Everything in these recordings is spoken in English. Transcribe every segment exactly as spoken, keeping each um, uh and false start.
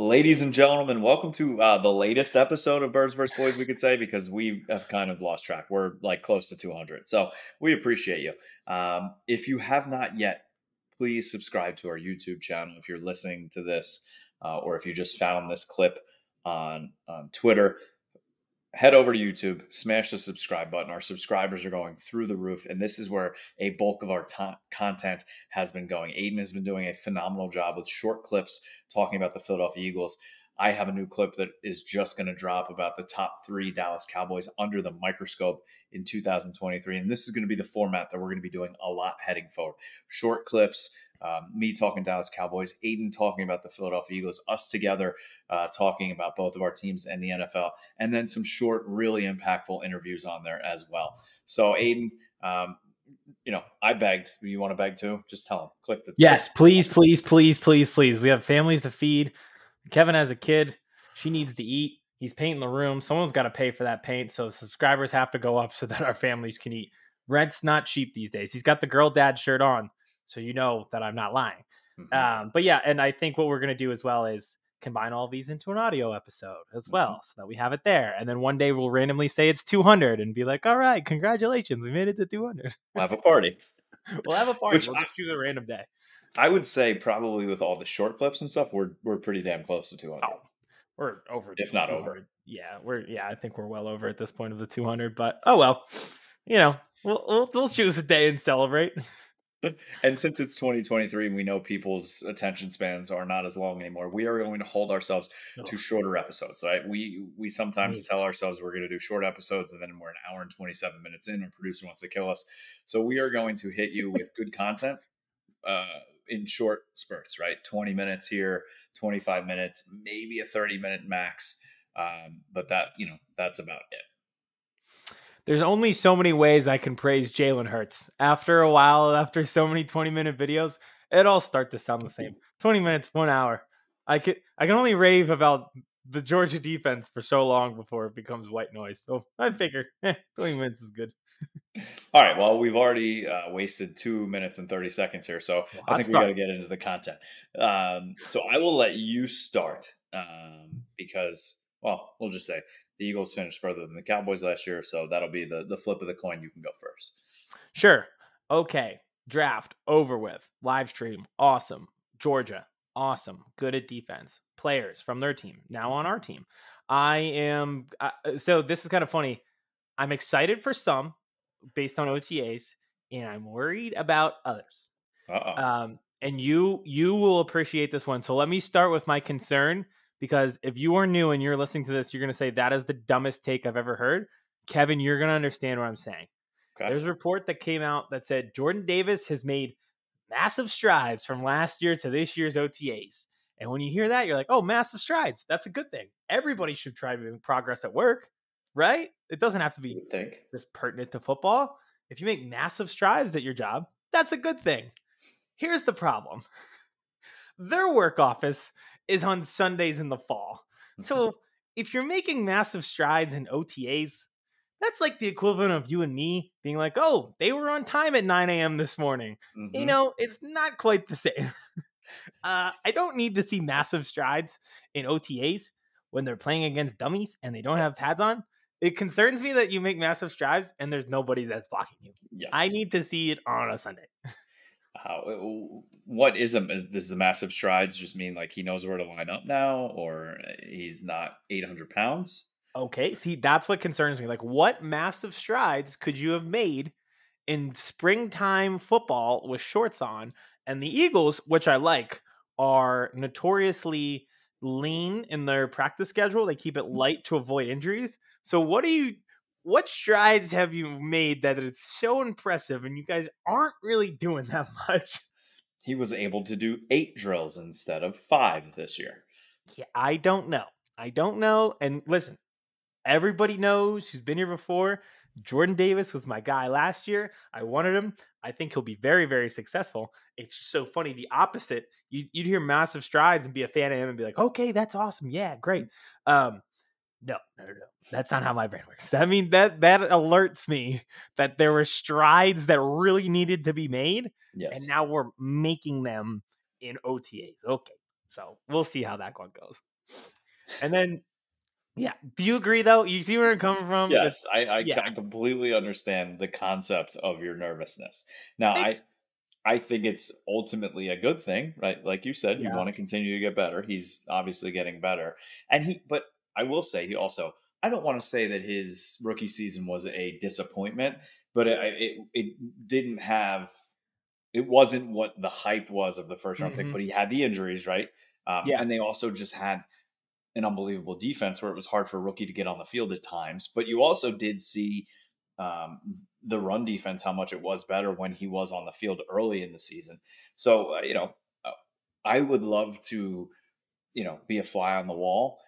Ladies and gentlemen, welcome to uh, the latest episode of Birds versus. Boys, we could say, because we have kind of lost track. We're like close to two hundred. So we appreciate you. Um, if you have not yet, please subscribe to our YouTube channel. If you're listening to this uh, or if you just found this clip on, on Twitter, head over to YouTube, smash the subscribe button. Our subscribers are going through the roof, and this is where a bulk of our t- content has been going. Aidan has been doing a phenomenal job with short clips talking about the Philadelphia Eagles. I have a new clip that is just going to drop about the top three Dallas Cowboys under the microscope in two thousand twenty-three, and this is going to be the format that we're going to be doing a lot heading forward. Short clips, Um, me talking Dallas Cowboys, Aidan talking about the Philadelphia Eagles, us together uh, talking about both of our teams and the N F L, and then some short, really impactful interviews on there as well. So Aidan, um, you know, I begged. You want to beg too? Just tell him. Click the yes, click. please, please, please, please, please. We have families to feed. Kevin has a kid. She needs to eat. He's painting the room. Someone's got to pay for that paint, so subscribers have to go up so that our families can eat. Rent's not cheap these days. He's got the girl dad shirt on, so you know that I'm not lying. Mm-hmm. Um, but yeah, and I think what we're going to do as well is combine all these into an audio episode as mm-hmm. well, so that we have it there. And then one day we'll randomly say it's two hundred and be like, all right, congratulations, we made it to two hundred. We'll have a party. we'll have a party. Which we'll I, just choose a random day. I would say probably with all the short clips and stuff, we're we're pretty damn close to two hundred. Oh, we're over. If not over. Yeah, we're yeah, I think we're well over at this point of the two hundred, but oh well. You know, we'll we'll, we'll choose a day and celebrate. And since it's twenty twenty-three and we know people's attention spans are not as long anymore, we are going to hold ourselves oh. to shorter episodes, right? We we sometimes mm-hmm. tell ourselves we're going to do short episodes, and then we're an hour and twenty-seven minutes in, and our producer wants to kill us. So we are going to hit you with good content uh, in short spurts, right? twenty minutes here, twenty-five minutes, maybe a thirty-minute max. Um, but that, you know, that's about it. There's only so many ways I can praise Jalen Hurts. After a while, after so many twenty-minute videos, it all starts to sound the same. twenty minutes, one hour. I can, I can only rave about the Georgia defense for so long before it becomes white noise. So I figure eh, twenty minutes is good. All right. Well, we've already uh, wasted two minutes and thirty seconds here, so well, I think we got to get into the content. Um, so I will let you start um, because, well, we'll just say the Eagles finished further than the Cowboys last year, so that'll be the, the flip of the coin. You can go first. Sure. Okay. Draft over with. Live stream. Awesome. Georgia. Awesome. Good at defense. Players from their team. Now on our team. I am uh, – so this is kind of funny. I'm excited for some based on O T As, and I'm worried about others. Uh-oh. Um, and you you will appreciate this one. So let me start with my concern. Because if you are new and you're listening to this, you're going to say, that is the dumbest take I've ever heard. Kevin, you're going to understand what I'm saying. Okay. There's a report that came out that said Jordan Davis has made massive strides from last year to this year's O T As. And when you hear that, you're like, oh, massive strides. That's a good thing. Everybody should try to make progress at work, right? It doesn't have to be just pertinent to football. If you make massive strides at your job, that's a good thing. Here's the problem. Their work office is on Sundays in the fall. So if you're making massive strides in O T As, that's like the equivalent of you and me being like, oh, they were on time at nine a.m. this morning. Mm-hmm. You know, it's not quite the same. uh, I don't need to see massive strides in O T As when they're playing against dummies and they don't have pads on. It concerns me that you make massive strides and there's nobody that's blocking you. Yes. I need to see it on a Sunday. Uh, what is a, does the massive strides just mean? Like he knows where to line up now, or he's not eight hundred pounds? Okay. See, that's what concerns me. Like, what massive strides could you have made in springtime football with shorts on? And the Eagles, which I like, are notoriously lean in their practice schedule. They keep it light to avoid injuries. So what do you, what strides have you made that it's so impressive and you guys aren't really doing that much? He was able to do eight drills instead of five this year. Yeah, I don't know. I don't know. And listen, everybody knows who's been here before. Jordan Davis was my guy last year. I wanted him. I think he'll be very, very successful. It's just so funny. The opposite, you, you'd hear massive strides and be a fan of him and be like, okay, that's awesome. Yeah, great. Um, No, no, no, no. That's not how my brain works. I mean, that that alerts me that there were strides that really needed to be made. Yes. And now we're making them in O T As. Okay, So we'll see how that one goes. And then, yeah, do you agree though? You see where I'm coming from? Yes, I, I, yeah. I completely understand the concept of your nervousness. Now, Thanks. I I think it's ultimately a good thing, right? Like you said, yeah. you want to continue to get better. He's obviously getting better, and he. But I will say, he also. I don't want to say that his rookie season was a disappointment, but it it, it didn't have. It wasn't what the hype was of the first round mm-hmm. pick, but he had the injuries, right? Um, yeah, and they also just had an unbelievable defense where it was hard for a rookie to get on the field at times. But you also did see um, the run defense, how much it was better when he was on the field early in the season. So, uh, you know, I would love to, you know, be a fly on the wall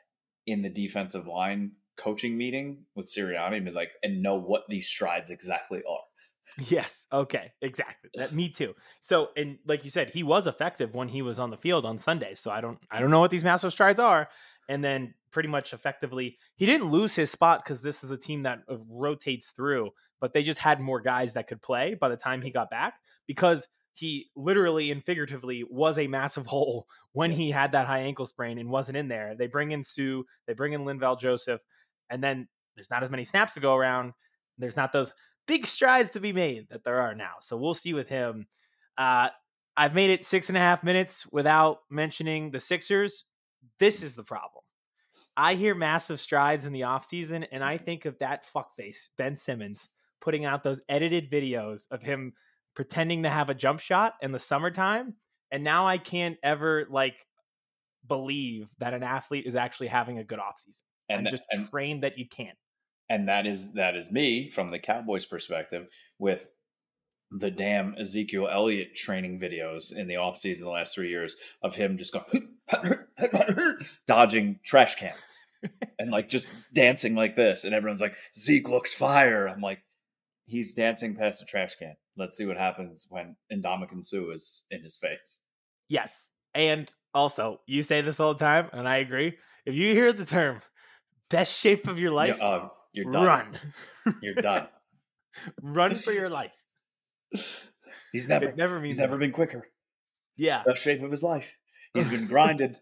in the defensive line coaching meeting with Sirianni and be like, and know what these strides exactly are. Yes. Okay. Exactly. That, me too. So, and like you said, he was effective when he was on the field on Sunday. So I don't, I don't know what these massive strides are. And then pretty much effectively, he didn't lose his spot because this is a team that rotates through, but they just had more guys that could play by the time he got back, because he literally and figuratively was a massive hole when he had that high ankle sprain and wasn't in there. They bring in Sue, they bring in Linval Joseph, and then there's not as many snaps to go around. There's not those big strides to be made that there are now. So we'll see with him. Uh, I've made it six and a half minutes without mentioning the Sixers. This is the problem. I hear massive strides in the offseason, and I think of that fuckface, Ben Simmons, putting out those edited videos of him pretending to have a jump shot in the summertime. And now I can't ever like believe that an athlete is actually having a good offseason. And I'm just and- trained that you can't. And that is that is me from the Cowboys' perspective with the damn Ezekiel Elliott training videos in the offseason the last three years of him just going dodging trash cans and like just dancing like this. And everyone's like, Zeke looks fire. I'm like, he's dancing past a trash can. Let's see what happens when Ndamukong Suh is in his face. Yes. And also, you say this all the time, and I agree. If you hear the term best shape of your life, yeah, uh, You're done. Run. You're done. Run for your life. He's never, it never means he's never been quicker. Yeah. The shape of his life. He's been grinded.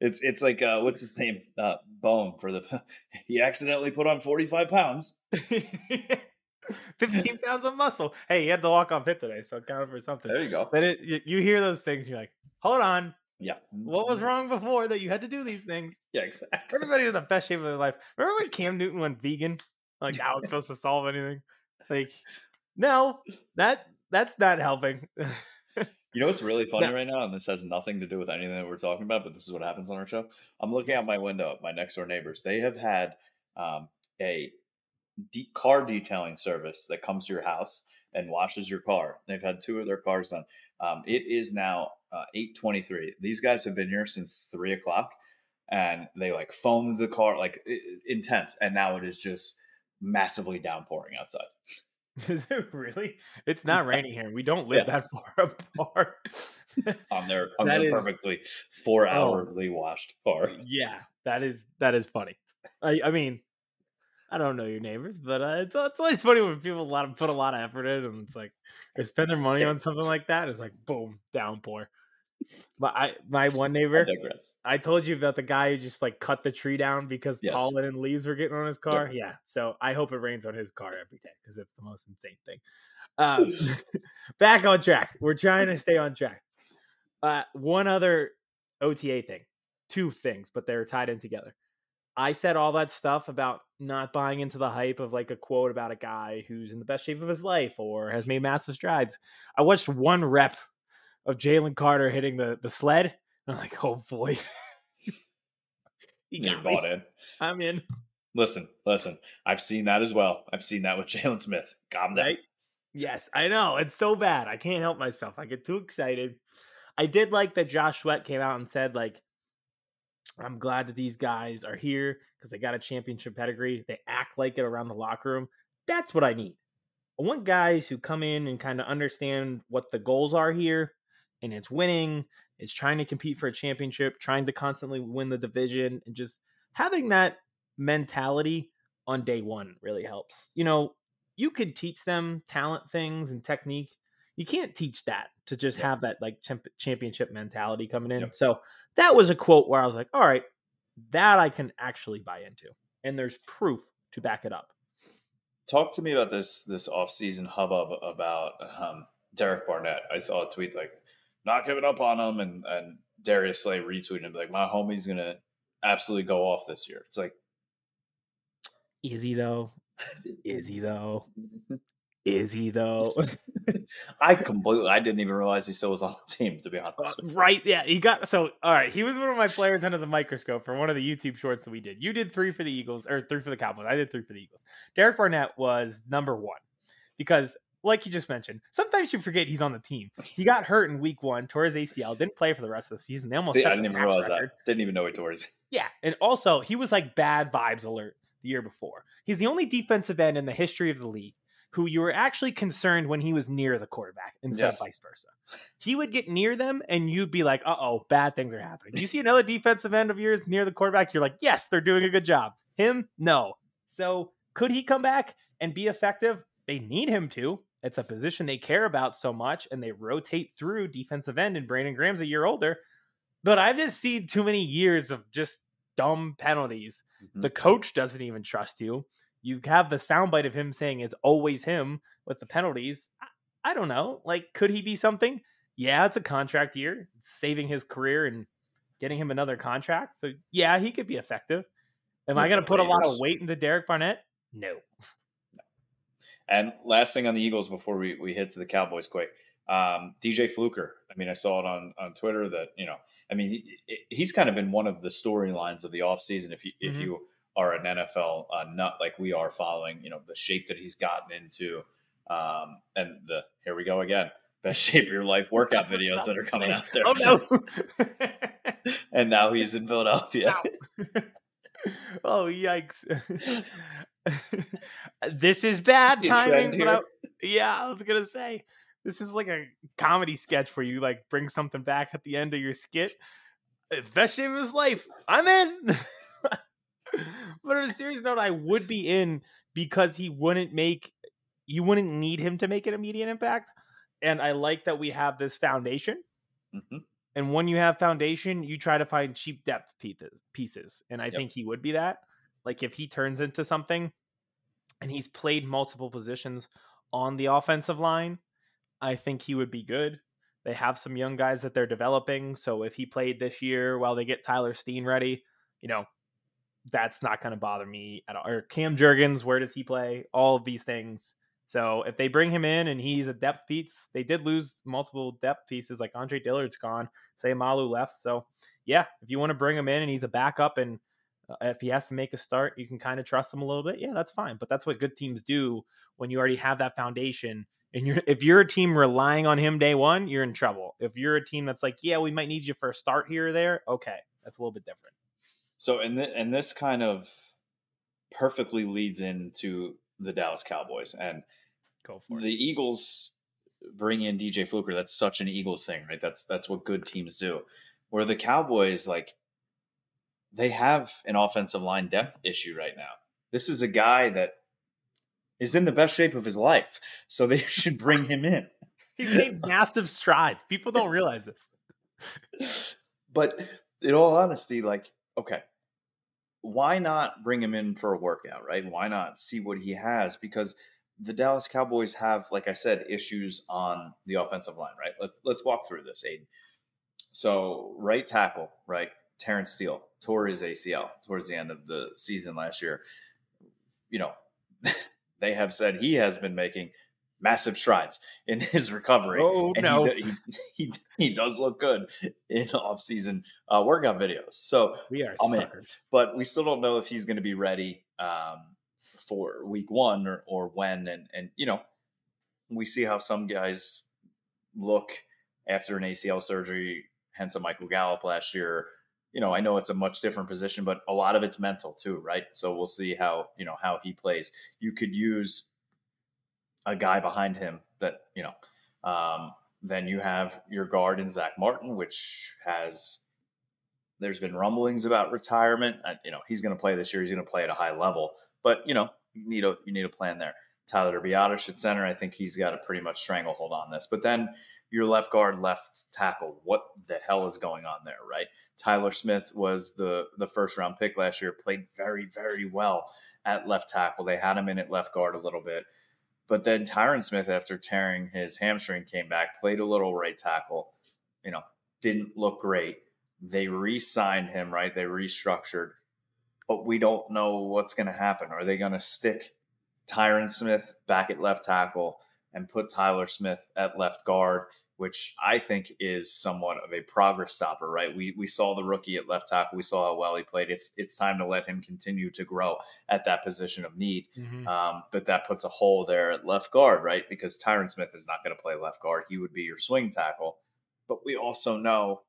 It's it's like, uh, what's his name? Uh, Bone for the, he accidentally put on forty-five pounds. fifteen pounds of muscle. Hey, he had the walk-off hit today, so it counted for something. There you go. But it, you, you hear those things, you're like, hold on. Yeah. What was wrong before that you had to do these things? Yeah, exactly. Everybody's in the best shape of their life. Remember when Cam Newton went vegan? Like, that was supposed to solve anything? Like, no, that that's not helping. You know what's really funny no. right now? And this has nothing to do with anything that we're talking about, but this is what happens on our show. I'm looking out my window at my next-door neighbors. They have had um, a de- car detailing service that comes to your house and washes your car. They've had two of their cars done. Um, it is now uh, eight twenty-three. These guys have been here since three o'clock, and they like foamed the car, like it, intense. And now it is just massively downpouring outside. Is it really? It's not raining here. We don't live yeah. that far apart. on their, on their is, perfectly four hourly oh, washed car. Yeah, that is that is funny. I, I mean, I don't know your neighbors, but uh, it's, it's always funny when people a lot of, put a lot of effort in, and it's like they spend their money on something like that. It's like boom, downpour. But I, my one neighbor, I, I told you about the guy who just like cut the tree down because yes. pollen and leaves were getting on his car. Yep. Yeah, so I hope it rains on his car every day because it's the most insane thing. Um, back on track. We're trying to stay on track. Uh, one other O T A thing, two things, but they're tied in together. I said all that stuff about not buying into the hype of like a quote about a guy who's in the best shape of his life or has made massive strides. I watched one rep of Jalen Carter hitting the, the sled. And I'm like, oh boy. He got bought in. I'm in. Listen, listen. I've seen that as well. I've seen that with Jalen Smith. Calm down. Right? Yes, I know. It's so bad. I can't help myself. I get too excited. I did like that Josh Sweat came out and said like, I'm glad that these guys are here because they got a championship pedigree. They act like it around the locker room. That's what I need. I want guys who come in and kind of understand what the goals are here, and it's winning, it's trying to compete for a championship, trying to constantly win the division, and just having that mentality on day one really helps. You know, you could teach them talent things and technique. You can't teach that to just have that like championship mentality coming in. Yep. So That was a quote where I was like, all right, that I can actually buy into. And there's proof to back it up. Talk to me about this this offseason hubbub about um, Derek Barnett. I saw a tweet like, not giving up on him, and, and Darius Slay retweeted him like, my homie's going to absolutely go off this year. It's like, is he though? Is he though? Is he though? I completely, I didn't even realize he still was on the team, to be honest. Uh, right. Yeah. He got, so, all right. He was one of my players under the microscope for one of the YouTube shorts that we did. You did three for the Eagles or three for the Cowboys. I did three for the Eagles. Derek Barnett was number one because, like you just mentioned, sometimes you forget he's on the team. He got hurt in week one, tore his A C L, didn't play for the rest of the season. They almost See, set I didn't the even realize record. That. Didn't even know he tore his. Yeah. And also he was like bad vibes alert the year before. He's the only defensive end in the history of the league who you were actually concerned when he was near the quarterback instead yes. of vice versa. He would get near them and you'd be like, uh-oh, bad things are happening. You see another defensive end of yours near the quarterback, you're like, yes, they're doing a good job. Him, no. So could he come back and be effective? They need him to. It's a position they care about so much, and they rotate through defensive end, and Brandon Graham's a year older. But I've just seen too many years of just dumb penalties. Mm-hmm. The coach doesn't even trust you. You have the soundbite of him saying it's always him with the penalties. I, I don't know. Like, could he be something? Yeah, it's a contract year. It's saving his career and getting him another contract. So, yeah, he could be effective. Am I going to put a lot of weight into Derek Barnett? No. And last thing on the Eagles before we, we head to the Cowboys quick. Um, D J Fluker. I mean, I saw it on, on Twitter that, you know, I mean, he, he's kind of been one of the storylines of the offseason. If you, if mm-hmm. you, are an N F L uh, nut like we are, following, you know, the shape that he's gotten into, um, and the here we go again, best shape of your life workout videos that are coming out there. Oh no! And now he's in Philadelphia. Oh yikes! This is bad timing. But I, yeah, I was gonna say this is like a comedy sketch where you like bring something back at the end of your skit. Best shape of his life. I'm in. But on a serious note, I would be in because he wouldn't make, you wouldn't need him to make an immediate impact. And I like that we have this foundation. Mm-hmm. And when you have foundation, you try to find cheap depth pieces. And I yep. think he would be that. Like if he turns into something and he's played multiple positions on the offensive line, I think he would be good. They have some young guys that they're developing. So if he played this year while they get Tyler Steen ready, you know, that's not going to bother me at all. Or Cam Jurgens, where does he play? All of these things. So if they bring him in and he's a depth piece, they did lose multiple depth pieces. Like Andre Dillard's gone, say Malu left. So yeah, if you want to bring him in and he's a backup, and uh, if he has to make a start, you can kind of trust him a little bit. Yeah, that's fine. But that's what good teams do when you already have that foundation. And you're, if you're a team relying on him day one, you're in trouble. If you're a team that's like, yeah, we might need you for a start here or there. Okay. That's a little bit different. So, and, th- and this kind of perfectly leads into the Dallas Cowboys. And Go for it. The Eagles bring in D J Fluker. That's such an Eagles thing, right? That's that's what good teams do. Where the Cowboys, like, they have an offensive line depth issue right now. This is a guy that is in the best shape of his life, so they should bring him in. He's made massive strides. People don't realize this. But in all honesty, like, okay, why not bring him in for a workout, right? Why not see what he has? Because the Dallas Cowboys have, like I said, issues on the offensive line, right? Let's, let's walk through this, Aidan. So right tackle, right? Terrence Steele tore his A C L towards the end of the season last year. You know, they have said he has been making massive strides in his recovery. Oh, and no. He, he, he, he does look good in offseason uh, workout videos. So we are I'm suckers. In. But we still don't know if he's going to be ready um, for week one or, or when. And, and, you know, we see how some guys look after an A C L surgery, hence a Michael Gallup last year. You know, I know it's a much different position, but a lot of it's mental too, right? So we'll see how, you know, how he plays. You could use a guy behind him that, you know, um, then you have your guard in Zach Martin, which has, there's been rumblings about retirement. I, you know, he's going to play this year. He's going to play at a high level, but you know, you need a, you need a plan there. Tyler Biadasz at center. I think he's got a pretty much stranglehold on this, but then your left guard, left tackle. What the hell is going on there, right? Tyler Smith was the, the first-round pick last year, played very, very well at left tackle. They had him in at left guard a little bit. But then Tyron Smith, after tearing his hamstring, came back, played a little right tackle, you know, didn't look great. They re-signed him, right? They restructured. But we don't know what's going to happen. Are they going to stick Tyron Smith back at left tackle and put Tyler Smith at left guard, which I think is somewhat of a progress stopper, right? We we saw the rookie at left tackle. We saw how well he played. It's it's time to let him continue to grow at that position of need. Mm-hmm. Um, but that puts a hole there at left guard, right? Because Tyron Smith is not going to play left guard. He would be your swing tackle. But we also know,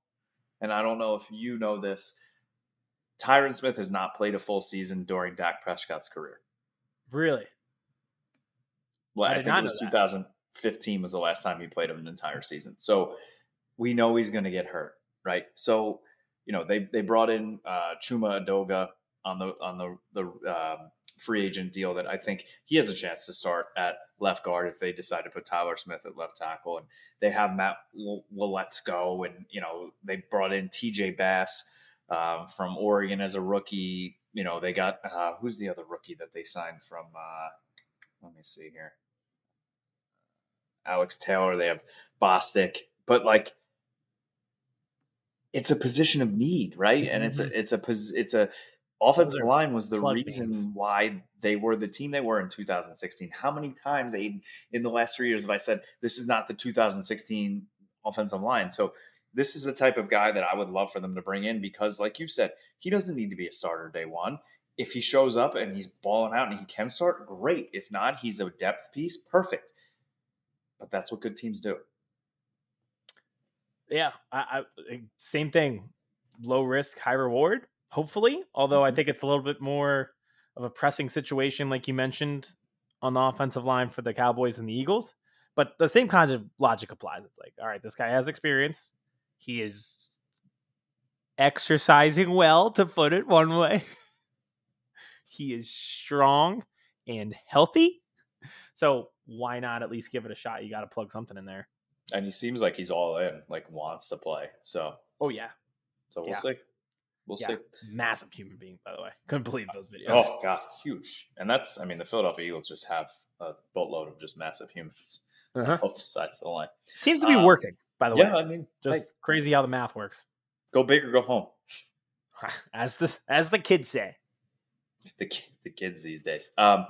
and I don't know if you know this, Tyron Smith has not played a full season during Dak Prescott's career. Really? Well, I, I think it was two thousand fifteen was the last time he played him an entire season. So we know he's going to get hurt, right? So, you know, they they brought in uh, Chuma Adoga on the on the the um, free agent deal that I think he has a chance to start at left guard if they decide to put Tyler Smith at left tackle. And they have Matt Willetsko, and, you know, they brought in T J Bass um, from Oregon as a rookie. You know, they got uh, – who's the other rookie that they signed from uh, – let me see here. Alex Taylor, they have Bostic, but like it's a position of need, right? Mm-hmm. And it's a, it's a, it's a offensive line was the reason games. why they were the team they were in two thousand sixteen. How many times Aidan, in the last three years have I said, this is not the two thousand sixteen offensive line? So this is the type of guy that I would love for them to bring in, because like you said, he doesn't need to be a starter day one. If he shows up and he's balling out and he can start, great. If not, he's a depth piece, perfect. But that's what good teams do. Yeah, I, I same thing. Low risk, high reward, hopefully. Although I think it's a little bit more of a pressing situation, like you mentioned, on the offensive line for the Cowboys and the Eagles. But the same kind of logic applies. It's like, all right, this guy has experience. He is exercising well, to put it one way. He is strong and healthy. So why not at least give it a shot? You got to plug something in there. And he seems like he's all in, like wants to play. So, oh yeah. So we'll yeah. see. We'll yeah. see. Massive human being, by the way. Couldn't believe those videos. Oh God. Huge. And that's, I mean, the Philadelphia Eagles just have a boatload of just massive humans uh-huh. on both sides of the line. Seems to be um, working, by the yeah, way. Yeah, I mean, just like, crazy how the math works. Go big or go home. As the, as the kids say. The, the kids these days. Um,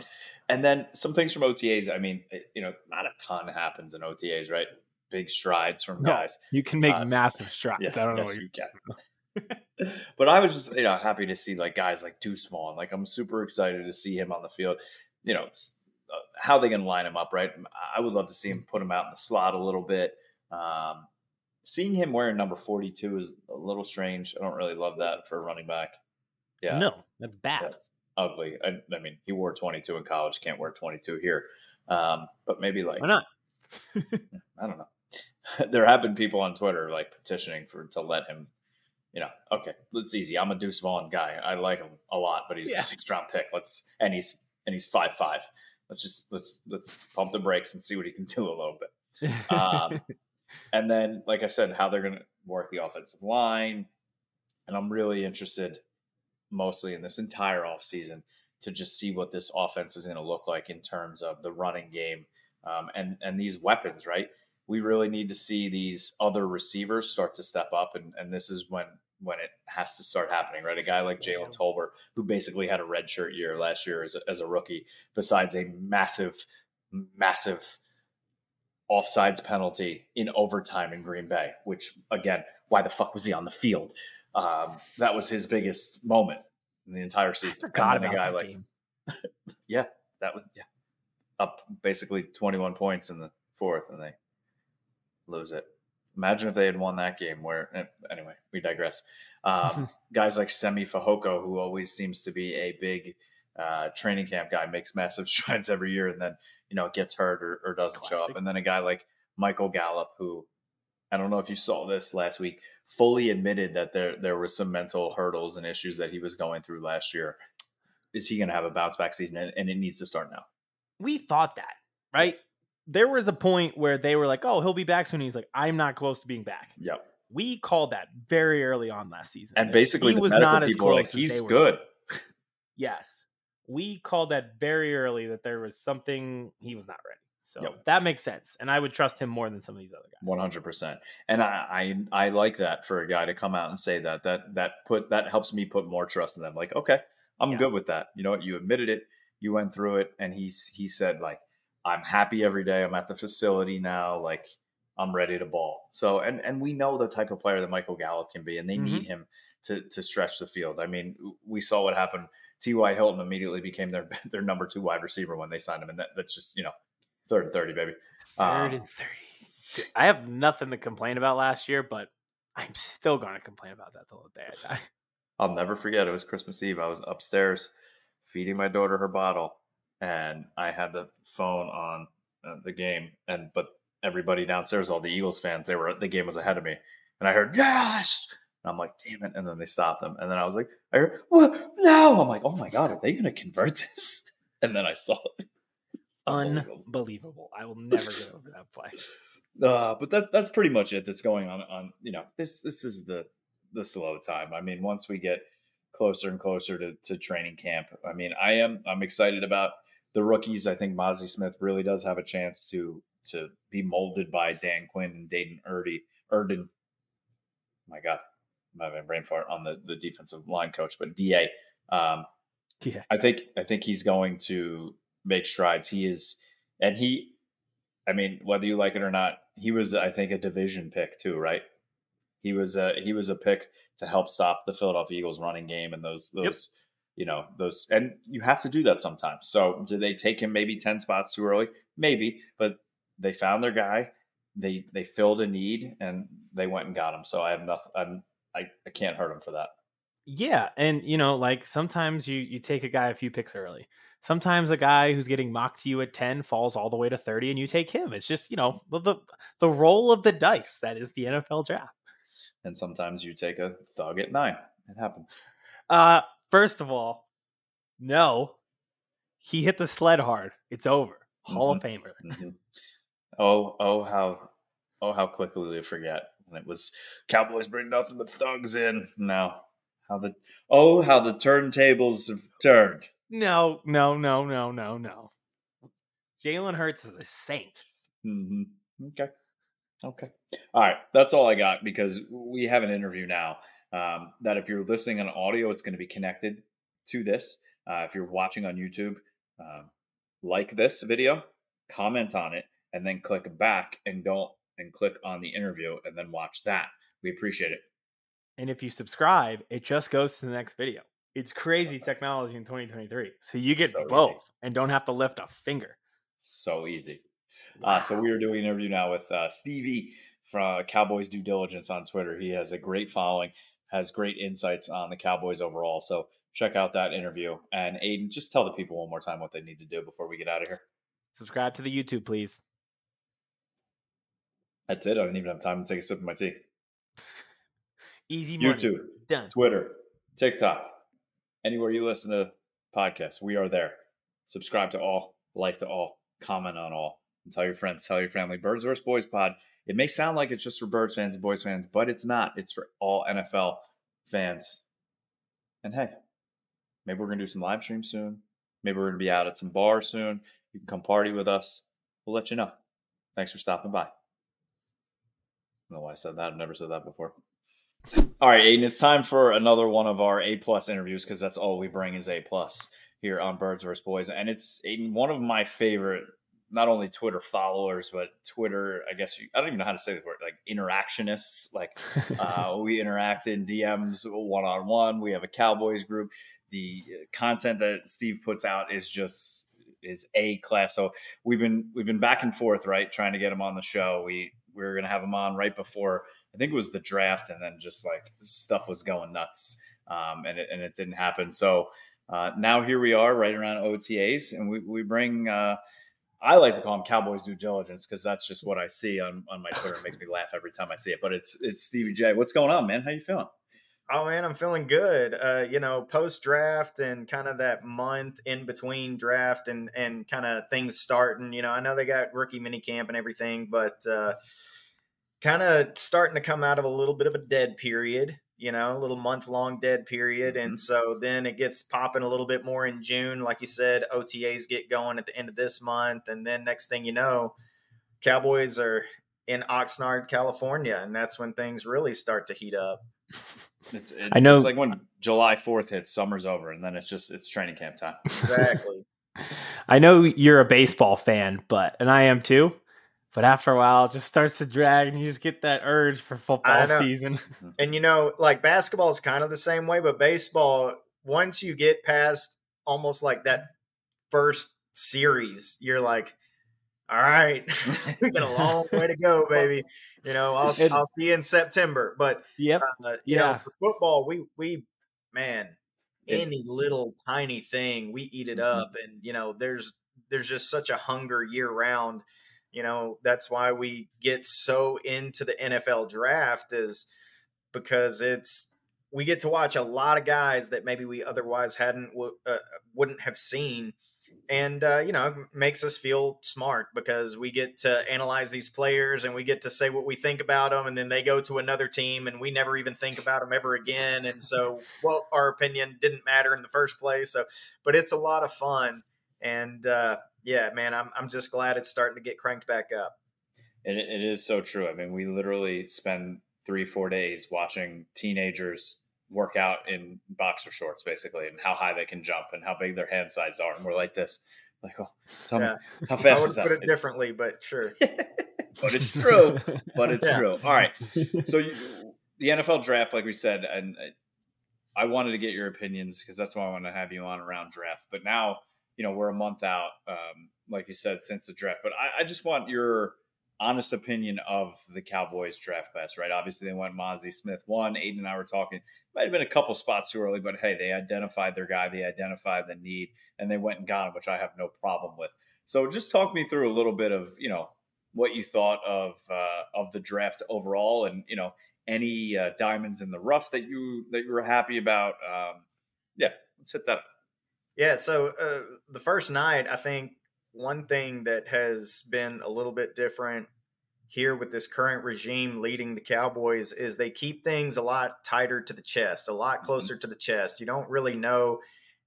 and then some things from O T As. I mean, you know, not a ton happens in O T As, right? Big strides from no, guys. You can make uh, massive strides. Yeah, I don't know what you can. But I was just, you know, happy to see like guys like Deuce Vaughn. Like I'm super excited to see him on the field. You know, uh, how they can line him up, right? I would love to see him put him out in the slot a little bit. Um, seeing him wearing number forty-two is a little strange. I don't really love that for a running back. Yeah, no, that's bad. That's, ugly. I, I mean, he wore twenty-two in college. Can't wear twenty-two here. Um, but maybe like, why not? I don't know. There have been people on Twitter like petitioning for to let him. You know, okay, it's easy. I'm a Deuce Vaughn guy. I like him a lot, but he's yeah. a sixth round pick. Let's and he's and he's five five. Let's just let's let's pump the brakes and see what he can do a little bit. Um, and then, like I said, how they're going to work the offensive line, and I'm really interested. Mostly in this entire offseason to just see what this offense is going to look like in terms of the running game um, and, and these weapons, right? We really need to see these other receivers start to step up. And, and this is when, when it has to start happening, right? A guy like Jalen Tolbert, who basically had a redshirt year last year as a, as a rookie, besides a massive, massive offsides penalty in overtime in Green Bay, which again, why the fuck was he on the field? Um, that was his biggest moment in the entire season. I forgot about guy that like, game. yeah, that was yeah, up basically twenty-one points in the fourth, and they lose it. Imagine if they had won that game. Where anyway, we digress. Um, guys like Semi Fehoko, who always seems to be a big uh, training camp guy, makes massive strides every year, and then you know gets hurt or, or doesn't Classic. show up. And then a guy like Michael Gallup, who I don't know if you saw this last week. Fully admitted that there there were some mental hurdles and issues that he was going through last year. Is he going to have a bounce back season? And, and it needs to start now. We thought that, right? there was a point where they were like, oh, he'll be back soon. He's like, I'm not close to being back. Yep. We called that very early on last season. And basically, he was not as close. Like, he's as good. Yes. We called that very early that there was something he was not ready. So yep. that makes sense. And I would trust him more than some of these other guys. one hundred percent. And I, I I like that for a guy to come out and say that. That that put that helps me put more trust in them. Like, okay, I'm yeah. good with that. You know what? You admitted it. You went through it. And he's, he said, like, I'm happy every day. I'm at the facility now. Like, I'm ready to ball. So, and and we know the type of player that Michael Gallup can be, and they mm-hmm. need him to to stretch the field. I mean, we saw what happened. T Y. Hilton immediately became their their number two wide receiver when they signed him, and that, that's just, you know, third and thirty, baby. Third and thirty. I have nothing to complain about last year, but I'm still going to complain about that the whole day I die. I'll never forget. It was Christmas Eve. I was upstairs feeding my daughter her bottle, and I had the phone on uh, the game, and but everybody downstairs, all the Eagles fans, they were the game was ahead of me, and I heard yes, and I'm like, damn it, and then they stopped them, and then I was like, I heard what now? I'm like, oh my god, are they going to convert this? And then I saw it. Unbelievable. Unbelievable. I will never get over that play. Uh, but that that's pretty much it that's going on on, you know, this this is the the slow time. I mean, once we get closer and closer to, to training camp, I mean, I am I'm excited about the rookies. I think Mazi Smith really does have a chance to to be molded by Dan Quinn and Dayton Erdy Erden. My God, I'm having a brain fart on the, the defensive line coach, but D A. Um, yeah. I think I think he's going to make strides. He is, and he, I mean, whether you like it or not, he was, I think, a division pick too, right? He was a, he was a pick to help stop the Philadelphia Eagles running game and those, those, yep. you know, those, and you have to do that sometimes. So do they take him maybe ten spots too early? Maybe, but they found their guy. They, they filled a need and they went and got him. So I have nothing, I'm, I, I can't hurt him for that. Yeah. And you know, like sometimes you, you take a guy a few picks early. Sometimes a guy who's getting mocked to you at ten falls all the way to thirty and you take him. It's just, you know, the, the roll of the dice. That is the N F L draft. And sometimes you take a thug at nine. It happens. Uh, first of all, no, he hit the sled hard. It's over. Hall mm-hmm. of Famer. Mm-hmm. Oh, oh, how, oh, how quickly we forget. And it was Cowboys bring nothing but thugs in. No, how the, oh, how the turntables have turned. No, no, no, no, no, no. Jalen Hurts is a saint. Mm-hmm. Okay. Okay. All right. That's all I got because we have an interview now um, that if you're listening on audio, it's going to be connected to this. Uh, if you're watching on YouTube, uh, like this video, comment on it, and then click back and go and click on the interview and then watch that. We appreciate it. And if you subscribe, it just goes to the next video. It's crazy technology in twenty twenty-three. So you get so both easy. And don't have to lift a finger. So easy. Wow. Uh, so we are doing an interview now with uh, Stevie from Cowboys Due Diligence on Twitter. He has a great following, has great insights on the Cowboys overall. So check out that interview. And Aidan, just tell the people one more time what they need to do before we get out of here. Subscribe to the YouTube, please. That's it. I don't even have time to take a sip of my tea. Easy money. YouTube, done. Twitter, TikTok. Anywhere you listen to podcasts, we are there. Subscribe to all, like to all, comment on all, and tell your friends, tell your family. Birds versus. Boys pod. It may sound like it's just for Birds fans and Boys fans, but it's not. It's for all N F L fans. And hey, maybe we're going to do some live streams soon. Maybe we're going to be out at some bar soon. You can come party with us. We'll let you know. Thanks for stopping by. I don't know why I said that. I've never said that before. All right, Aidan, it's time for another one of our A-plus interviews because that's all we bring is A-plus here on Birds versus. Boys. And it's, Aidan, one of my favorite, not only Twitter followers, but Twitter, I guess, you, I don't even know how to say the word, like interactionists. Like uh, we interact in D Ms one-on-one. We have a Cowboys group. The content that Steve puts out is just, is A-class. So we've been, we've been back and forth, right, trying to get him on the show. We, we were going to have him on right before I think it was the draft, and then just like stuff was going nuts, um, and it and it didn't happen. So uh, now here we are, right around O T As, and we we bring. Uh, I like to call them Cowboys Due Diligence because that's just what I see on, on my Twitter. It makes me laugh every time I see it. But it's it's Stevie J. What's going on, man? How you feeling? Oh, man, I'm feeling good. Uh, you know, post-draft and kind of that month in between draft and, and kind of things starting. You know, I know they got rookie minicamp and everything, but uh, kind of starting to come out of a little bit of a dead period, you know, a little month-long dead period. And so then it gets popping a little bit more in June. Like you said, O T As get going at the end of this month. And then next thing you know, Cowboys are in Oxnard, California, and that's when things really start to heat up. It's it, I know it's like when July fourth hits, summer's over, and then it's just it's training camp time. Exactly. I know you're a baseball fan, but and I am too. But after a while, it just starts to drag, and you just get that urge for football season. And you know, like basketball is kind of the same way, but baseball, once you get past almost like that first series, you're like, all right, we got a long way to go, baby. You know, I'll it, I'll see you in September. But yep, uh, you yeah. know, for football, we we man, it, any little tiny thing, we eat it mm-hmm. up, and you know, there's there's just such a hunger year round. You know, that's why we get so into the N F L draft is because it's we get to watch a lot of guys that maybe we otherwise hadn't uh, wouldn't have seen. And, uh, you know, makes us feel smart because we get to analyze these players and we get to say what we think about them. And then they go to another team and we never even think about them ever again. And so, well, our opinion didn't matter in the first place. So, but it's a lot of fun. And, uh, yeah, man, I'm I'm just glad it's starting to get cranked back up. It, it is so true. I mean, we literally spend three, four days watching teenagers work out in boxer shorts basically and how high they can jump and how big their hand size are. And we're like this, like, oh, tell yeah. me how fast I would was that? Put it it's... differently, but sure. But it's true, but it's yeah. true. All right. So you, the N F L draft, like we said, and I wanted to get your opinions because that's why I wanted to have you on around draft. But now, you know, we're a month out, um, like you said, since the draft, but I, I just want your honest opinion of the Cowboys draft class, right? Obviously they went Mazi Smith one, Aidan and I were talking, might've been a couple spots too early, but hey, they identified their guy, they identified the need and they went and got him, which I have no problem with. So just talk me through a little bit of, you know, what you thought of, uh, of the draft overall and, you know, any uh, diamonds in the rough that you, that you were happy about. Um, yeah, let's hit that up. Yeah. So uh, the first night, I think, one thing that has been a little bit different here with this current regime leading the Cowboys is they keep things a lot tighter to the chest, a lot closer mm-hmm. to the chest. You don't really know.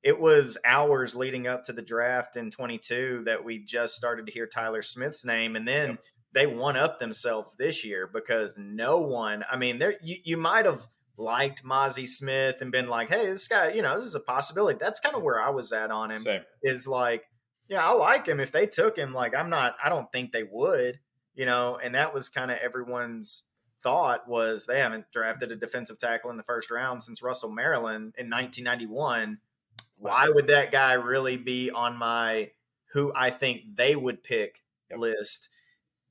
It was hours leading up to the draft in twenty-two that we just started to hear Tyler Smith's name. And then yep. they one-up themselves this year because no one, I mean, there you, you might have liked Mazi Smith and been like, hey, this guy, you know, this is a possibility. That's kind of where I was at on him. Same. Is like, yeah, I like him. If they took him, like I'm not, I don't think they would, you know, and that was kind of everyone's thought was they haven't drafted a defensive tackle in the first round since Russell Maryland in nineteen ninety-one. Wow. Why would that guy really be on my who I think they would pick yep. list?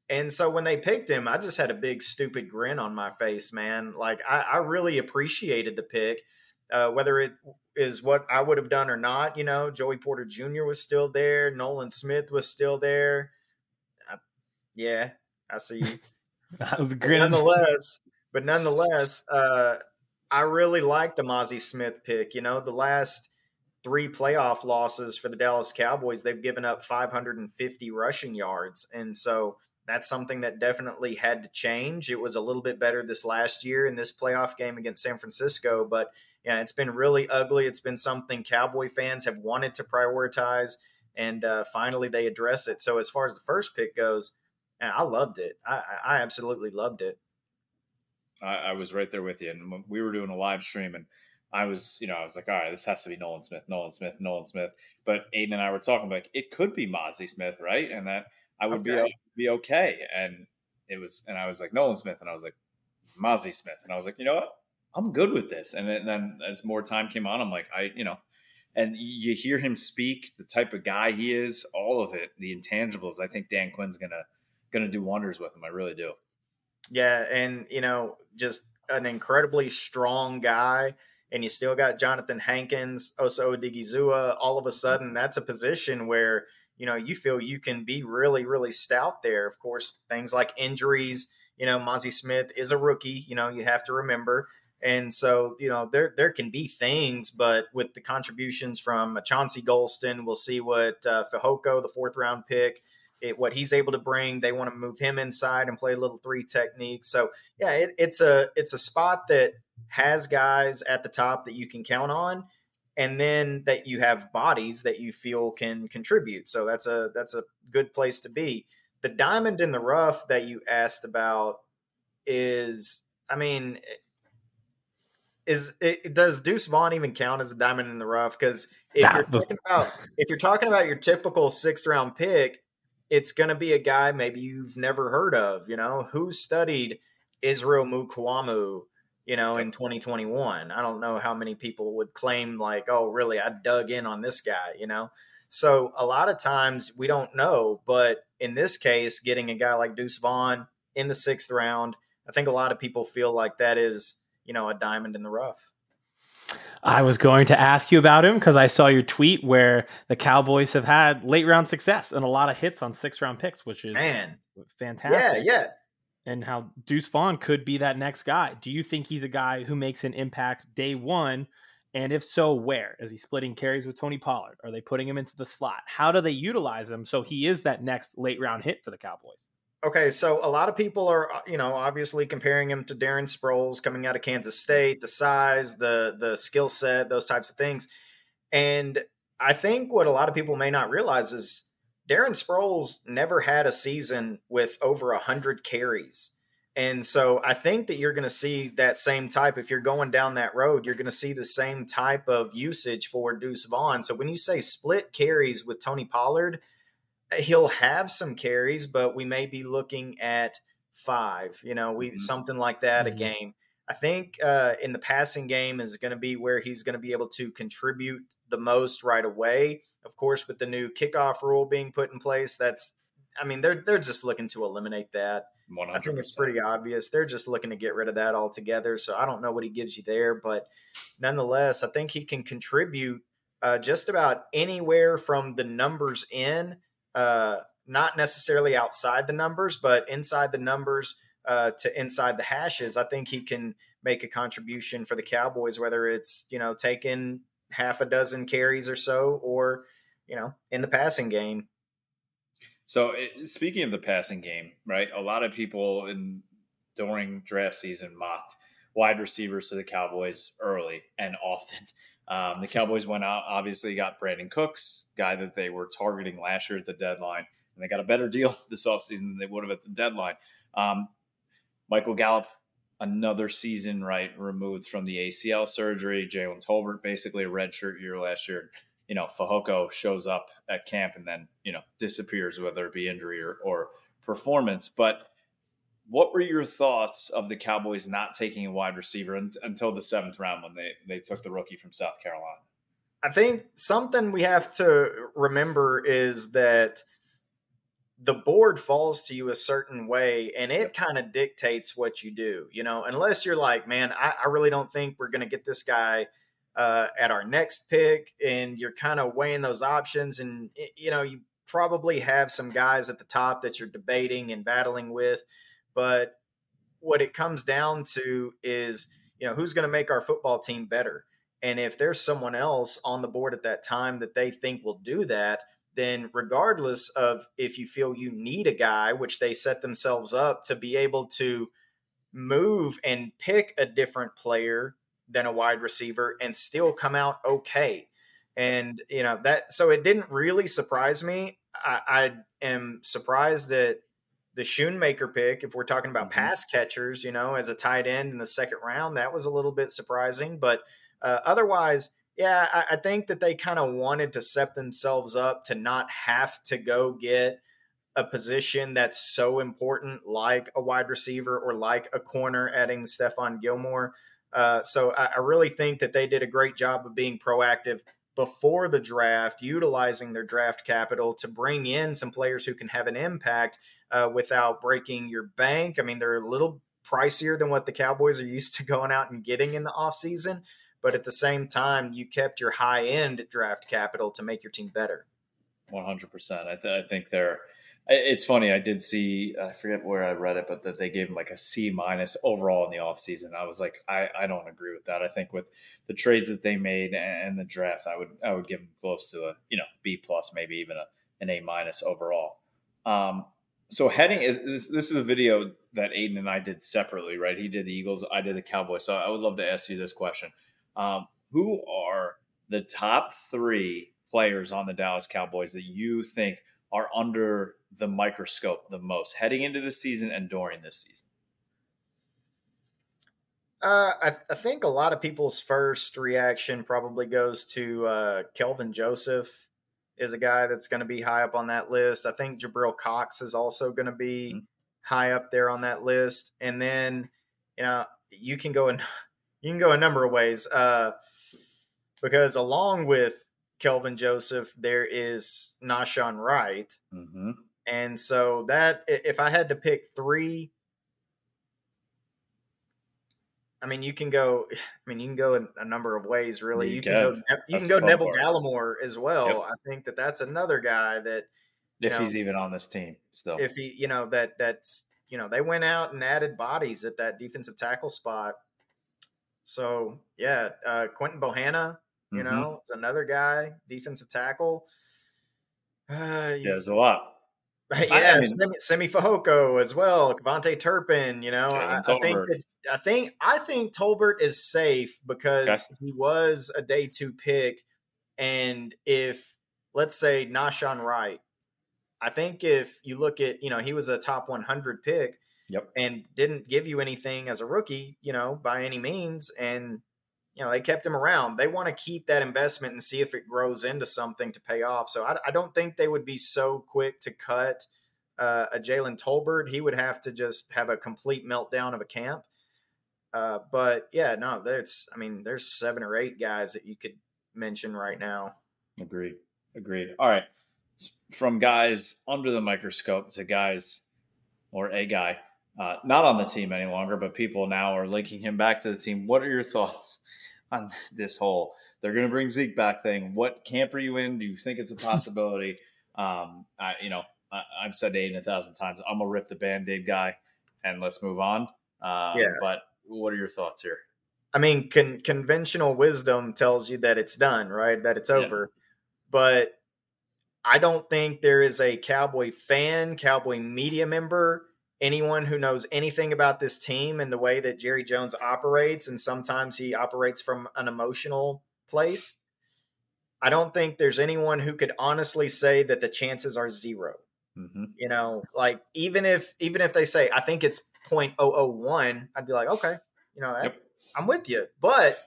And so when they picked him, I just had a big, stupid grin on my face, man. Like I, I really appreciated the pick. Uh, whether it is what I would have done or not, you know, Joey Porter Junior was still there. Nolan Smith was still there. I, yeah, I see you. I was grinning. Nonetheless, but nonetheless, uh, I really liked the Mazi Smith pick. You know, the last three playoff losses for the Dallas Cowboys, they've given up five hundred fifty rushing yards. And so that's something that definitely had to change. It was a little bit better this last year in this playoff game against San Francisco, but yeah, it's been really ugly. It's been something Cowboy fans have wanted to prioritize, and uh, finally they address it. So as far as the first pick goes, I loved it. I, I absolutely loved it. I, I was right there with you, and we were doing a live stream, and I was, you know, I was like, all right, this has to be Nolan Smith, Nolan Smith, Nolan Smith. But Aidan and I were talking like it could be Mazi Smith, right? And that I would okay. be be okay. And it was, and I was like Nolan Smith, and I was like Mazi Smith, and I was like, you know what? I'm good with this. And then as more time came on, I'm like, I, you know, and you hear him speak, the type of guy he is, all of it, the intangibles. I think Dan Quinn's going to, going to do wonders with him. I really do. Yeah. And, you know, just an incredibly strong guy. And you still got Jonathan Hankins, Oso Odigizua. All of a sudden, that's a position where, you know, you feel you can be really, really stout there. Of course, things like injuries, you know, Mazi Smith is a rookie, you know, you have to remember. And so, you know, there there can be things, but with the contributions from Chauncey Golston, we'll see what uh, Fehoko, the fourth round pick, it, what he's able to bring. They want to move him inside and play a little three technique. So, yeah, it, it's a it's a spot that has guys at the top that you can count on, and then that you have bodies that you feel can contribute. So that's a that's a good place to be. The diamond in the rough that you asked about is, I mean, is it, does Deuce Vaughn even count as a diamond in the rough? Because if nah, you're talking about if you're talking about your typical sixth round pick, it's going to be a guy maybe you've never heard of. You know, who studied Israel Mukwamu, you know, in twenty twenty-one. I don't know how many people would claim like, oh, really, I dug in on this guy. You know, so a lot of times we don't know, but in this case, getting a guy like Deuce Vaughn in the sixth round, I think a lot of people feel like that is, you know, a diamond in the rough. I was going to ask you about him because I saw your tweet where the Cowboys have had late round success and a lot of hits on six round picks, which is Man. fantastic. Yeah, yeah. And how Deuce Vaughn could be that next guy. Do you think he's a guy who makes an impact day one? And if so, where? Is he splitting carries with Tony Pollard? Are they putting him into the slot? How do they utilize him so he is that next late round hit for the Cowboys? Okay, so a lot of people are, you know, obviously comparing him to Darren Sproles coming out of Kansas State, the size, the the skill set, those types of things. And I think what a lot of people may not realize is Darren Sproles never had a season with over one hundred carries. And so I think that you're going to see that same type. If you're going down that road, you're going to see the same type of usage for Deuce Vaughn. So when you say split carries with Tony Pollard, he'll have some carries, but we may be looking at five, you know, we mm-hmm. something like that mm-hmm. a game. I think uh, in the passing game is going to be where he's going to be able to contribute the most right away. Of course, with the new kickoff rule being put in place, that's, I mean, they're they're just looking to eliminate that. one hundred percent. I think it's pretty obvious. They're just looking to get rid of that altogether. So I don't know what he gives you there, but nonetheless, I think he can contribute uh, just about anywhere from the numbers in. Uh, not necessarily outside the numbers, but inside the numbers uh, to inside the hashes. I think he can make a contribution for the Cowboys, whether it's, you know, taking half a dozen carries or so, or, you know, in the passing game. So it, speaking of the passing game, right, a lot of people in during draft season mocked wide receivers to the Cowboys early and often. Um, the Cowboys went out, obviously got Brandon Cooks, guy that they were targeting last year at the deadline, and they got a better deal this offseason than they would have at the deadline. Um, Michael Gallup, another season, right, removed from the A C L surgery. Jalen Tolbert, basically a redshirt year last year. You know, Fehoko shows up at camp and then, you know, disappears, whether it be injury or, or performance. But what were your thoughts of the Cowboys not taking a wide receiver until the seventh round when they, they took the rookie from South Carolina? I think something we have to remember is that the board falls to you a certain way, and it kind of dictates what you do, you know, unless you're like, man, I, I really don't think we're going to get this guy uh, at our next pick. And you're kind of weighing those options. And, you know, you probably have some guys at the top that you're debating and battling with. But what it comes down to is, you know, who's going to make our football team better? And if there's someone else on the board at that time that they think will do that, then regardless of if you feel you need a guy, which they set themselves up to be able to move and pick a different player than a wide receiver and still come out okay. And, you know, that, so it didn't really surprise me. I, I am surprised that the Schoonmaker pick, if we're talking about mm-hmm. pass catchers, you know, as a tight end in the second round, that was a little bit surprising. But uh, otherwise, yeah, I, I think that they kind of wanted to set themselves up to not have to go get a position that's so important, like a wide receiver or like a corner, adding Stephon Gilmore. Uh, so I, I really think that they did a great job of being proactive before the draft, utilizing their draft capital to bring in some players who can have an impact uh, without breaking your bank. I mean, they're a little pricier than what the Cowboys are used to going out and getting in the offseason, but at the same time, you kept your high-end draft capital to make your team better. one hundred percent. I, th- I think they're It's funny. I did see, I forget where I read it, but that they gave him like a C minus overall in the offseason. I was like, I, I don't agree with that. I think with the trades that they made and the draft, I would, I would give him close to a, you know, B plus, maybe even a, an A minus overall. Um, so heading is this, this is a video that Aidan and I did separately, right? He did the Eagles. I did the Cowboys. So I would love to ask you this question. Um, who are the top three players on the Dallas Cowboys that you think are under the microscope the most heading into this season and during this season? Uh, I, th- I think a lot of people's first reaction probably goes to uh, Kelvin Joseph is a guy that's going to be high up on that list. I think Jabril Cox is also going to be mm-hmm. high up there on that list. And then, you know, you can go in, you can go a number of ways uh, because along with Kelvin Joseph, there is Nashon Wright. Mm-hmm. And so that, if I had to pick three, I mean, you can go, I mean, you can go in a number of ways, really. You, you can go, you can go Neville Gallimore as well. Yep. I think that that's another guy that, if know, he's even on this team still, if he, you know, that that's, you know, they went out and added bodies at that defensive tackle spot. So yeah, uh, Quentin Bohanna, you know, it's another guy, defensive tackle. Uh, yeah, there's a lot. Yeah, I mean, Semi, Semi Fehoko as well, Kevontae Turpin. You know, I, I think that, I think I think Tolbert is safe because okay. he was a day two pick, and if let's say Nashon Wright, I think if you look at, you know, he was a top one hundred pick, yep, and didn't give you anything as a rookie, you know, by any means, and you know, they kept him around. They want to keep that investment and see if it grows into something to pay off. So I, I don't think they would be so quick to cut uh, a Jalen Tolbert. He would have to just have a complete meltdown of a camp. Uh, but yeah, no, there's, I mean, there's seven or eight guys that you could mention right now. Agreed. Agreed. All right. From guys under the microscope to guys or a guy, uh, not on the team any longer, but people now are linking him back to the team. What are your thoughts on this whole, they're going to bring Zeke back thing? What camp are you in? Do you think it's a possibility? um, I, you know, I, I've said Aidan a thousand times, I'm a rip the Band-Aid guy and let's move on. Uh, yeah. But what are your thoughts here? I mean, con- conventional wisdom tells you that it's done, right? That it's over. Yeah. But I don't think there is a Cowboy fan, Cowboy media member, anyone who knows anything about this team and the way that Jerry Jones operates, and sometimes he operates from an emotional place, I don't think there's anyone who could honestly say that the chances are zero. Mm-hmm. You know, like even if even if they say, I think it's zero point zero zero one, I'd be like, okay, you know, yep, I'm with you. But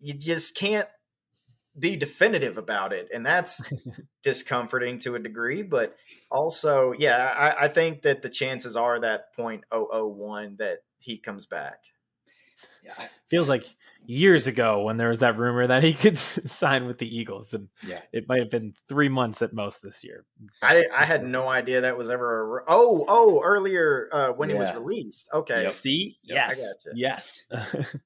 you just can't be definitive about it, and that's discomforting to a degree, but also, yeah, I, I think that the chances are that zero point zero zero one that he comes back. Yeah, feels like years ago when there was that rumor that he could sign with the Eagles, and yeah, it might have been three months at most this year. I, I had no idea that was ever a, oh oh earlier uh, when yeah. he was released. Okay, yep. see, yep. yes, I yes,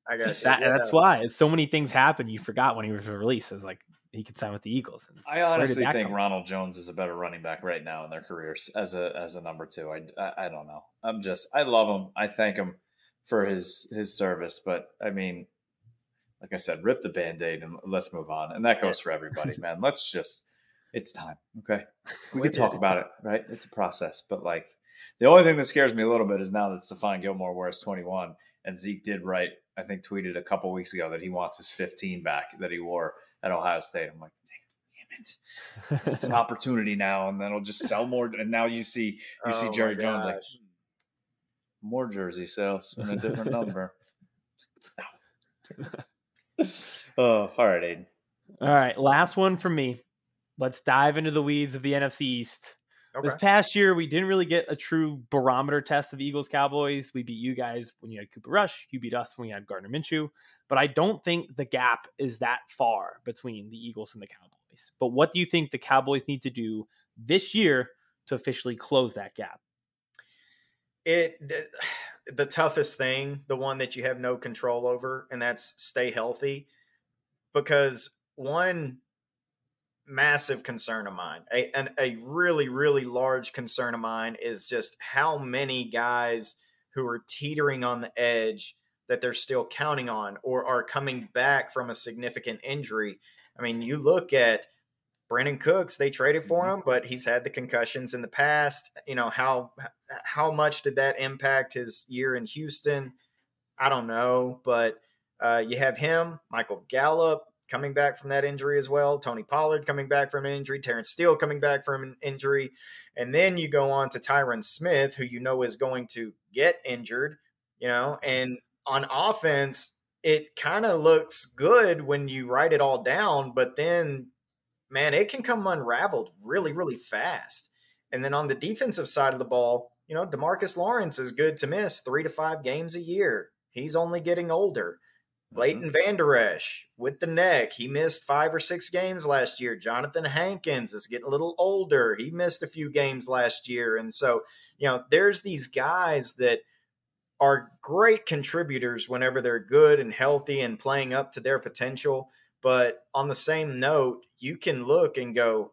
I got you. That, yeah. That's why so many things happen. You forgot when he was released. I was like, he could sign with the Eagles. And I honestly think Ronald Jones is a better running back right now in their careers as a as a number two. I, I, I don't know. I'm just I love him. I thank him for his his service, but I mean, like I said, rip the Band-Aid and let's move on. And that goes for everybody, man. Let's just, it's time. Okay. We, we can talk it. about it, right? It's a process. But like, the only thing that scares me a little bit is now that Stephon Gilmore wears twenty-one, and Zeke did write, I think tweeted a couple weeks ago that he wants his fifteen back that he wore at Ohio State. I'm like, damn it. It's an opportunity now. And then it'll just sell more. And now you see, you oh see Jerry Jones like, more jersey sales and a different number. Oh, all right, Aidan. All right, last one from me. Let's dive into the weeds of the N F C East. Okay. This past year, we didn't really get a true barometer test of Eagles Cowboys. We beat you guys when you had Cooper Rush. You beat us when you had Gardner Minshew. But I don't think the gap is that far between the Eagles and the Cowboys. But what do you think the Cowboys need to do this year to officially close that gap? It the, the toughest thing, the one that you have no control over, and that's stay healthy. Because one, massive concern of mine. A, and a really, really large concern of mine is just how many guys who are teetering on the edge that they're still counting on or are coming back from a significant injury. I mean, you look at Brandon Cooks, they traded for him, but he's had the concussions in the past. You know, how how much did that impact his year in Houston? I don't know, but uh, you have him, Michael Gallup, coming back from that injury as well, Tony Pollard coming back from an injury, Terrence Steele coming back from an injury, and then you go on to Tyron Smith, who you know is going to get injured, you know, and on offense, it kind of looks good when you write it all down, but then, man, it can come unraveled really, really fast. And then on the defensive side of the ball, you know, DeMarcus Lawrence is good to miss three to five games a year. He's only getting older. Leighton mm-hmm. Vander Esch with the neck. He missed five or six games last year. Jonathan Hankins is getting a little older. He missed a few games last year. And so, you know, there's these guys that are great contributors whenever they're good and healthy and playing up to their potential. But on the same note, you can look and go,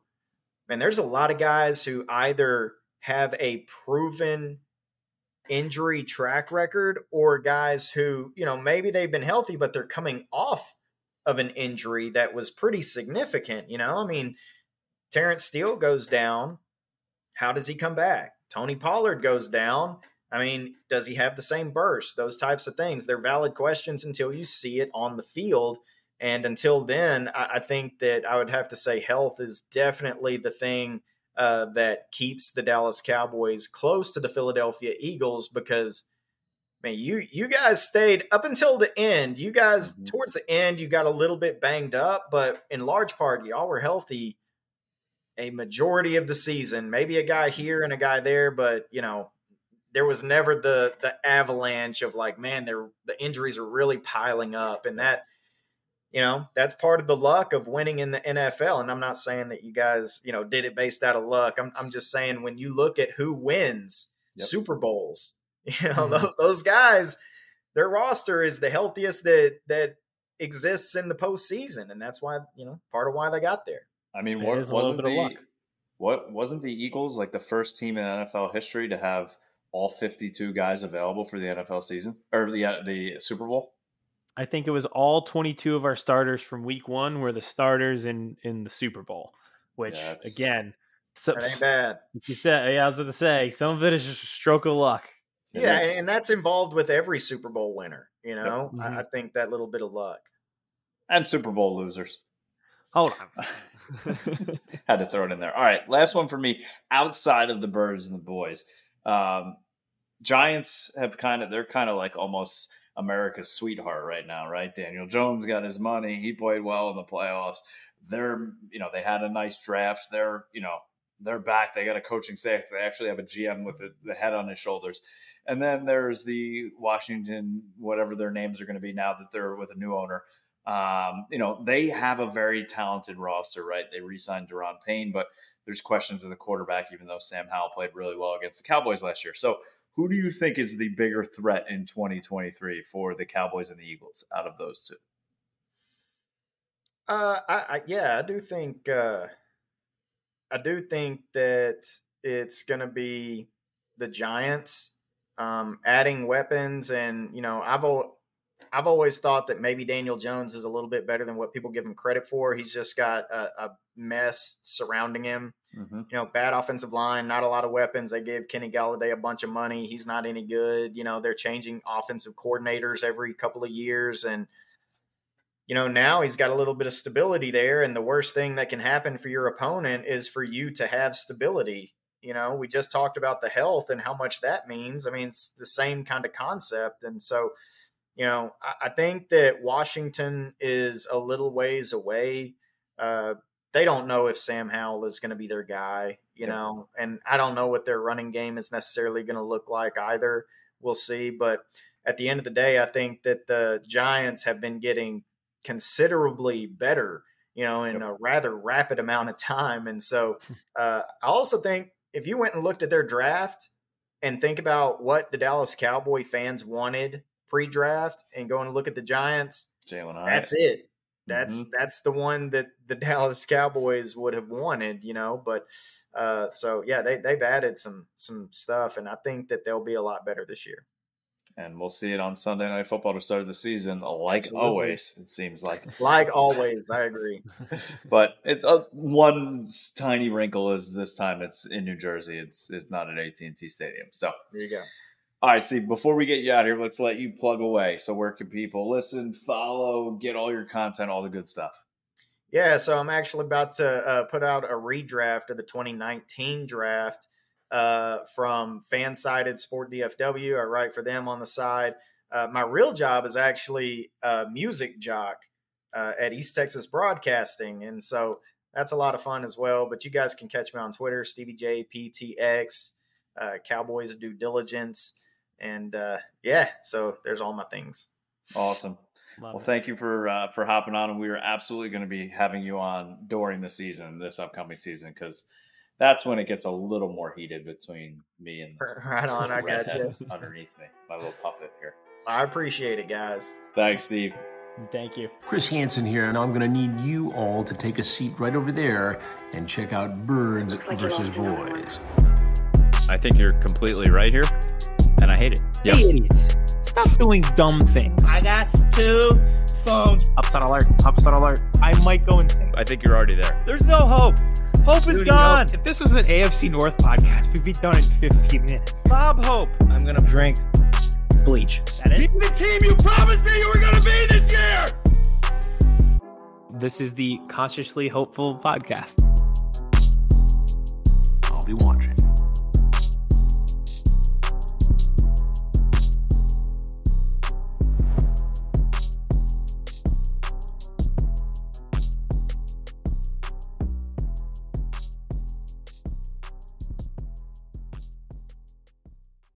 man, there's a lot of guys who either have a proven injury track record or guys who, you know, maybe they've been healthy, but they're coming off of an injury that was pretty significant. You know, I mean, Terrence Steele goes down. How does he come back? Tony Pollard goes down. I mean, does he have the same burst? Those types of things. They're valid questions until you see it on the field. And until then, I, I think that I would have to say health is definitely the thing Uh, that keeps the Dallas Cowboys close to the Philadelphia Eagles, because, man, you you guys stayed up until the end. You guys, mm-hmm. towards the end, you got a little bit banged up, but in large part, y'all were healthy a majority of the season. Maybe a guy here and a guy there, but, you know, there was never the the avalanche of, like, man, they're, the injuries are really piling up, and that – you know, that's part of the luck of winning in the N F L. And I'm not saying that you guys, you know, did it based out of luck. I'm I'm just saying when you look at who wins yep. Super Bowls, you know, mm-hmm. those guys, their roster is the healthiest that that exists in the postseason. And that's why, you know, part of why they got there. I mean, what wasn't the, luck. What wasn't the Eagles like the first team in N F L history to have all fifty-two guys available for the N F L season or the uh, the Super Bowl? I think it was all twenty-two of our starters from week one were the starters in, in the Super Bowl, which yeah, again, so, that ain't bad. You said, yeah, I was going to say some of it is just a stroke of luck. It yeah. Is. And that's involved with every Super Bowl winner. You know, mm-hmm. I, I think that little bit of luck and Super Bowl losers. Hold on. Had to throw it in there. All right. Last one for me outside of the Birds and the Boys. Um, Giants have kind of, they're kind of like almost America's sweetheart right now, right? Daniel Jones got his money. He played well in the playoffs. They're, you know, they had a nice draft. They're, you know, they're back. They got a coaching staff. They actually have a G M with the, the head on his shoulders. And then there's the Washington, whatever their names are going to be now that they're with a new owner. Um, you know, they have a very talented roster, right? They re-signed Deron Payne, but there's questions of the quarterback, even though Sam Howell played really well against the Cowboys last year. So, who do you think is the bigger threat in twenty twenty-three for the Cowboys and the Eagles out of those two? Uh, I, I yeah, I do think uh, I do think that it's going to be the Giants um, adding weapons, and you know, I've I've always thought that maybe Daniel Jones is a little bit better than what people give him credit for. He's just got a, a mess surrounding him. Mm-hmm. You know, bad offensive line, not a lot of weapons. They gave Kenny Galladay a bunch of money. He's not any good. You know, they're changing offensive coordinators every couple of years. And, you know, now he's got a little bit of stability there. And the worst thing that can happen for your opponent is for you to have stability. You know, we just talked about the health and how much that means. I mean, it's the same kind of concept. And so, you know, I, I think that Washington is a little ways away. Uh They don't know if Sam Howell is going to be their guy, you yeah. know, and I don't know what their running game is necessarily going to look like either. We'll see. But at the end of the day, I think that the Giants have been getting considerably better, you know, in yep. a rather rapid amount of time. And so uh, I also think if you went and looked at their draft and think about what the Dallas Cowboy fans wanted pre-draft and go and look at the Giants, Jalen Hurts. That's it. That's mm-hmm. that's the one that the Dallas Cowboys would have wanted, you know. But uh, so yeah, they they've added some some stuff, and I think that they'll be a lot better this year. And we'll see it on Sunday Night Football to start the season, like Absolutely. always. It seems like like always. I agree. But it, uh, one tiny wrinkle is this time it's in New Jersey. It's it's not at A T and T Stadium. So there you go. All right, see, before we get you out of here, let's let you plug away. So where can people listen, follow, get all your content, all the good stuff? Yeah, so I'm actually about to uh, put out a redraft of the twenty nineteen draft uh, from Fansided Sport D F W. I write for them on the side. Uh, my real job is actually a music jock uh, at East Texas Broadcasting, and so that's a lot of fun as well. But you guys can catch me on Twitter, Stevie J, P T X, uh, Cowboys Due Diligence. And, uh, yeah, so there's all my things. Awesome. Love well, it. Thank you for uh, for hopping on. And we are absolutely going to be having you on during the season, this upcoming season, because that's when it gets a little more heated between me and right on. I got you underneath me, my little puppet here. I appreciate it, guys. Thanks, Steve. Thank you. Chris Hansen here, and I'm going to need you all to take a seat right over there and check out Birds versus Boys. I think you're completely right here. And I hate it. Yep. Idiots. Stop doing dumb things. I got two phones. Upset alert. Upset alert. I might go insane. I think you're already there. There's no hope. Hope Dude, is gone. Nope. If this was an A F C North podcast, we'd be done in fifteen minutes. Bob Hope. I'm going to drink bleach. That is the team you promised me you were going to be this year. This is the Consciously Hopeful podcast. I'll be watching.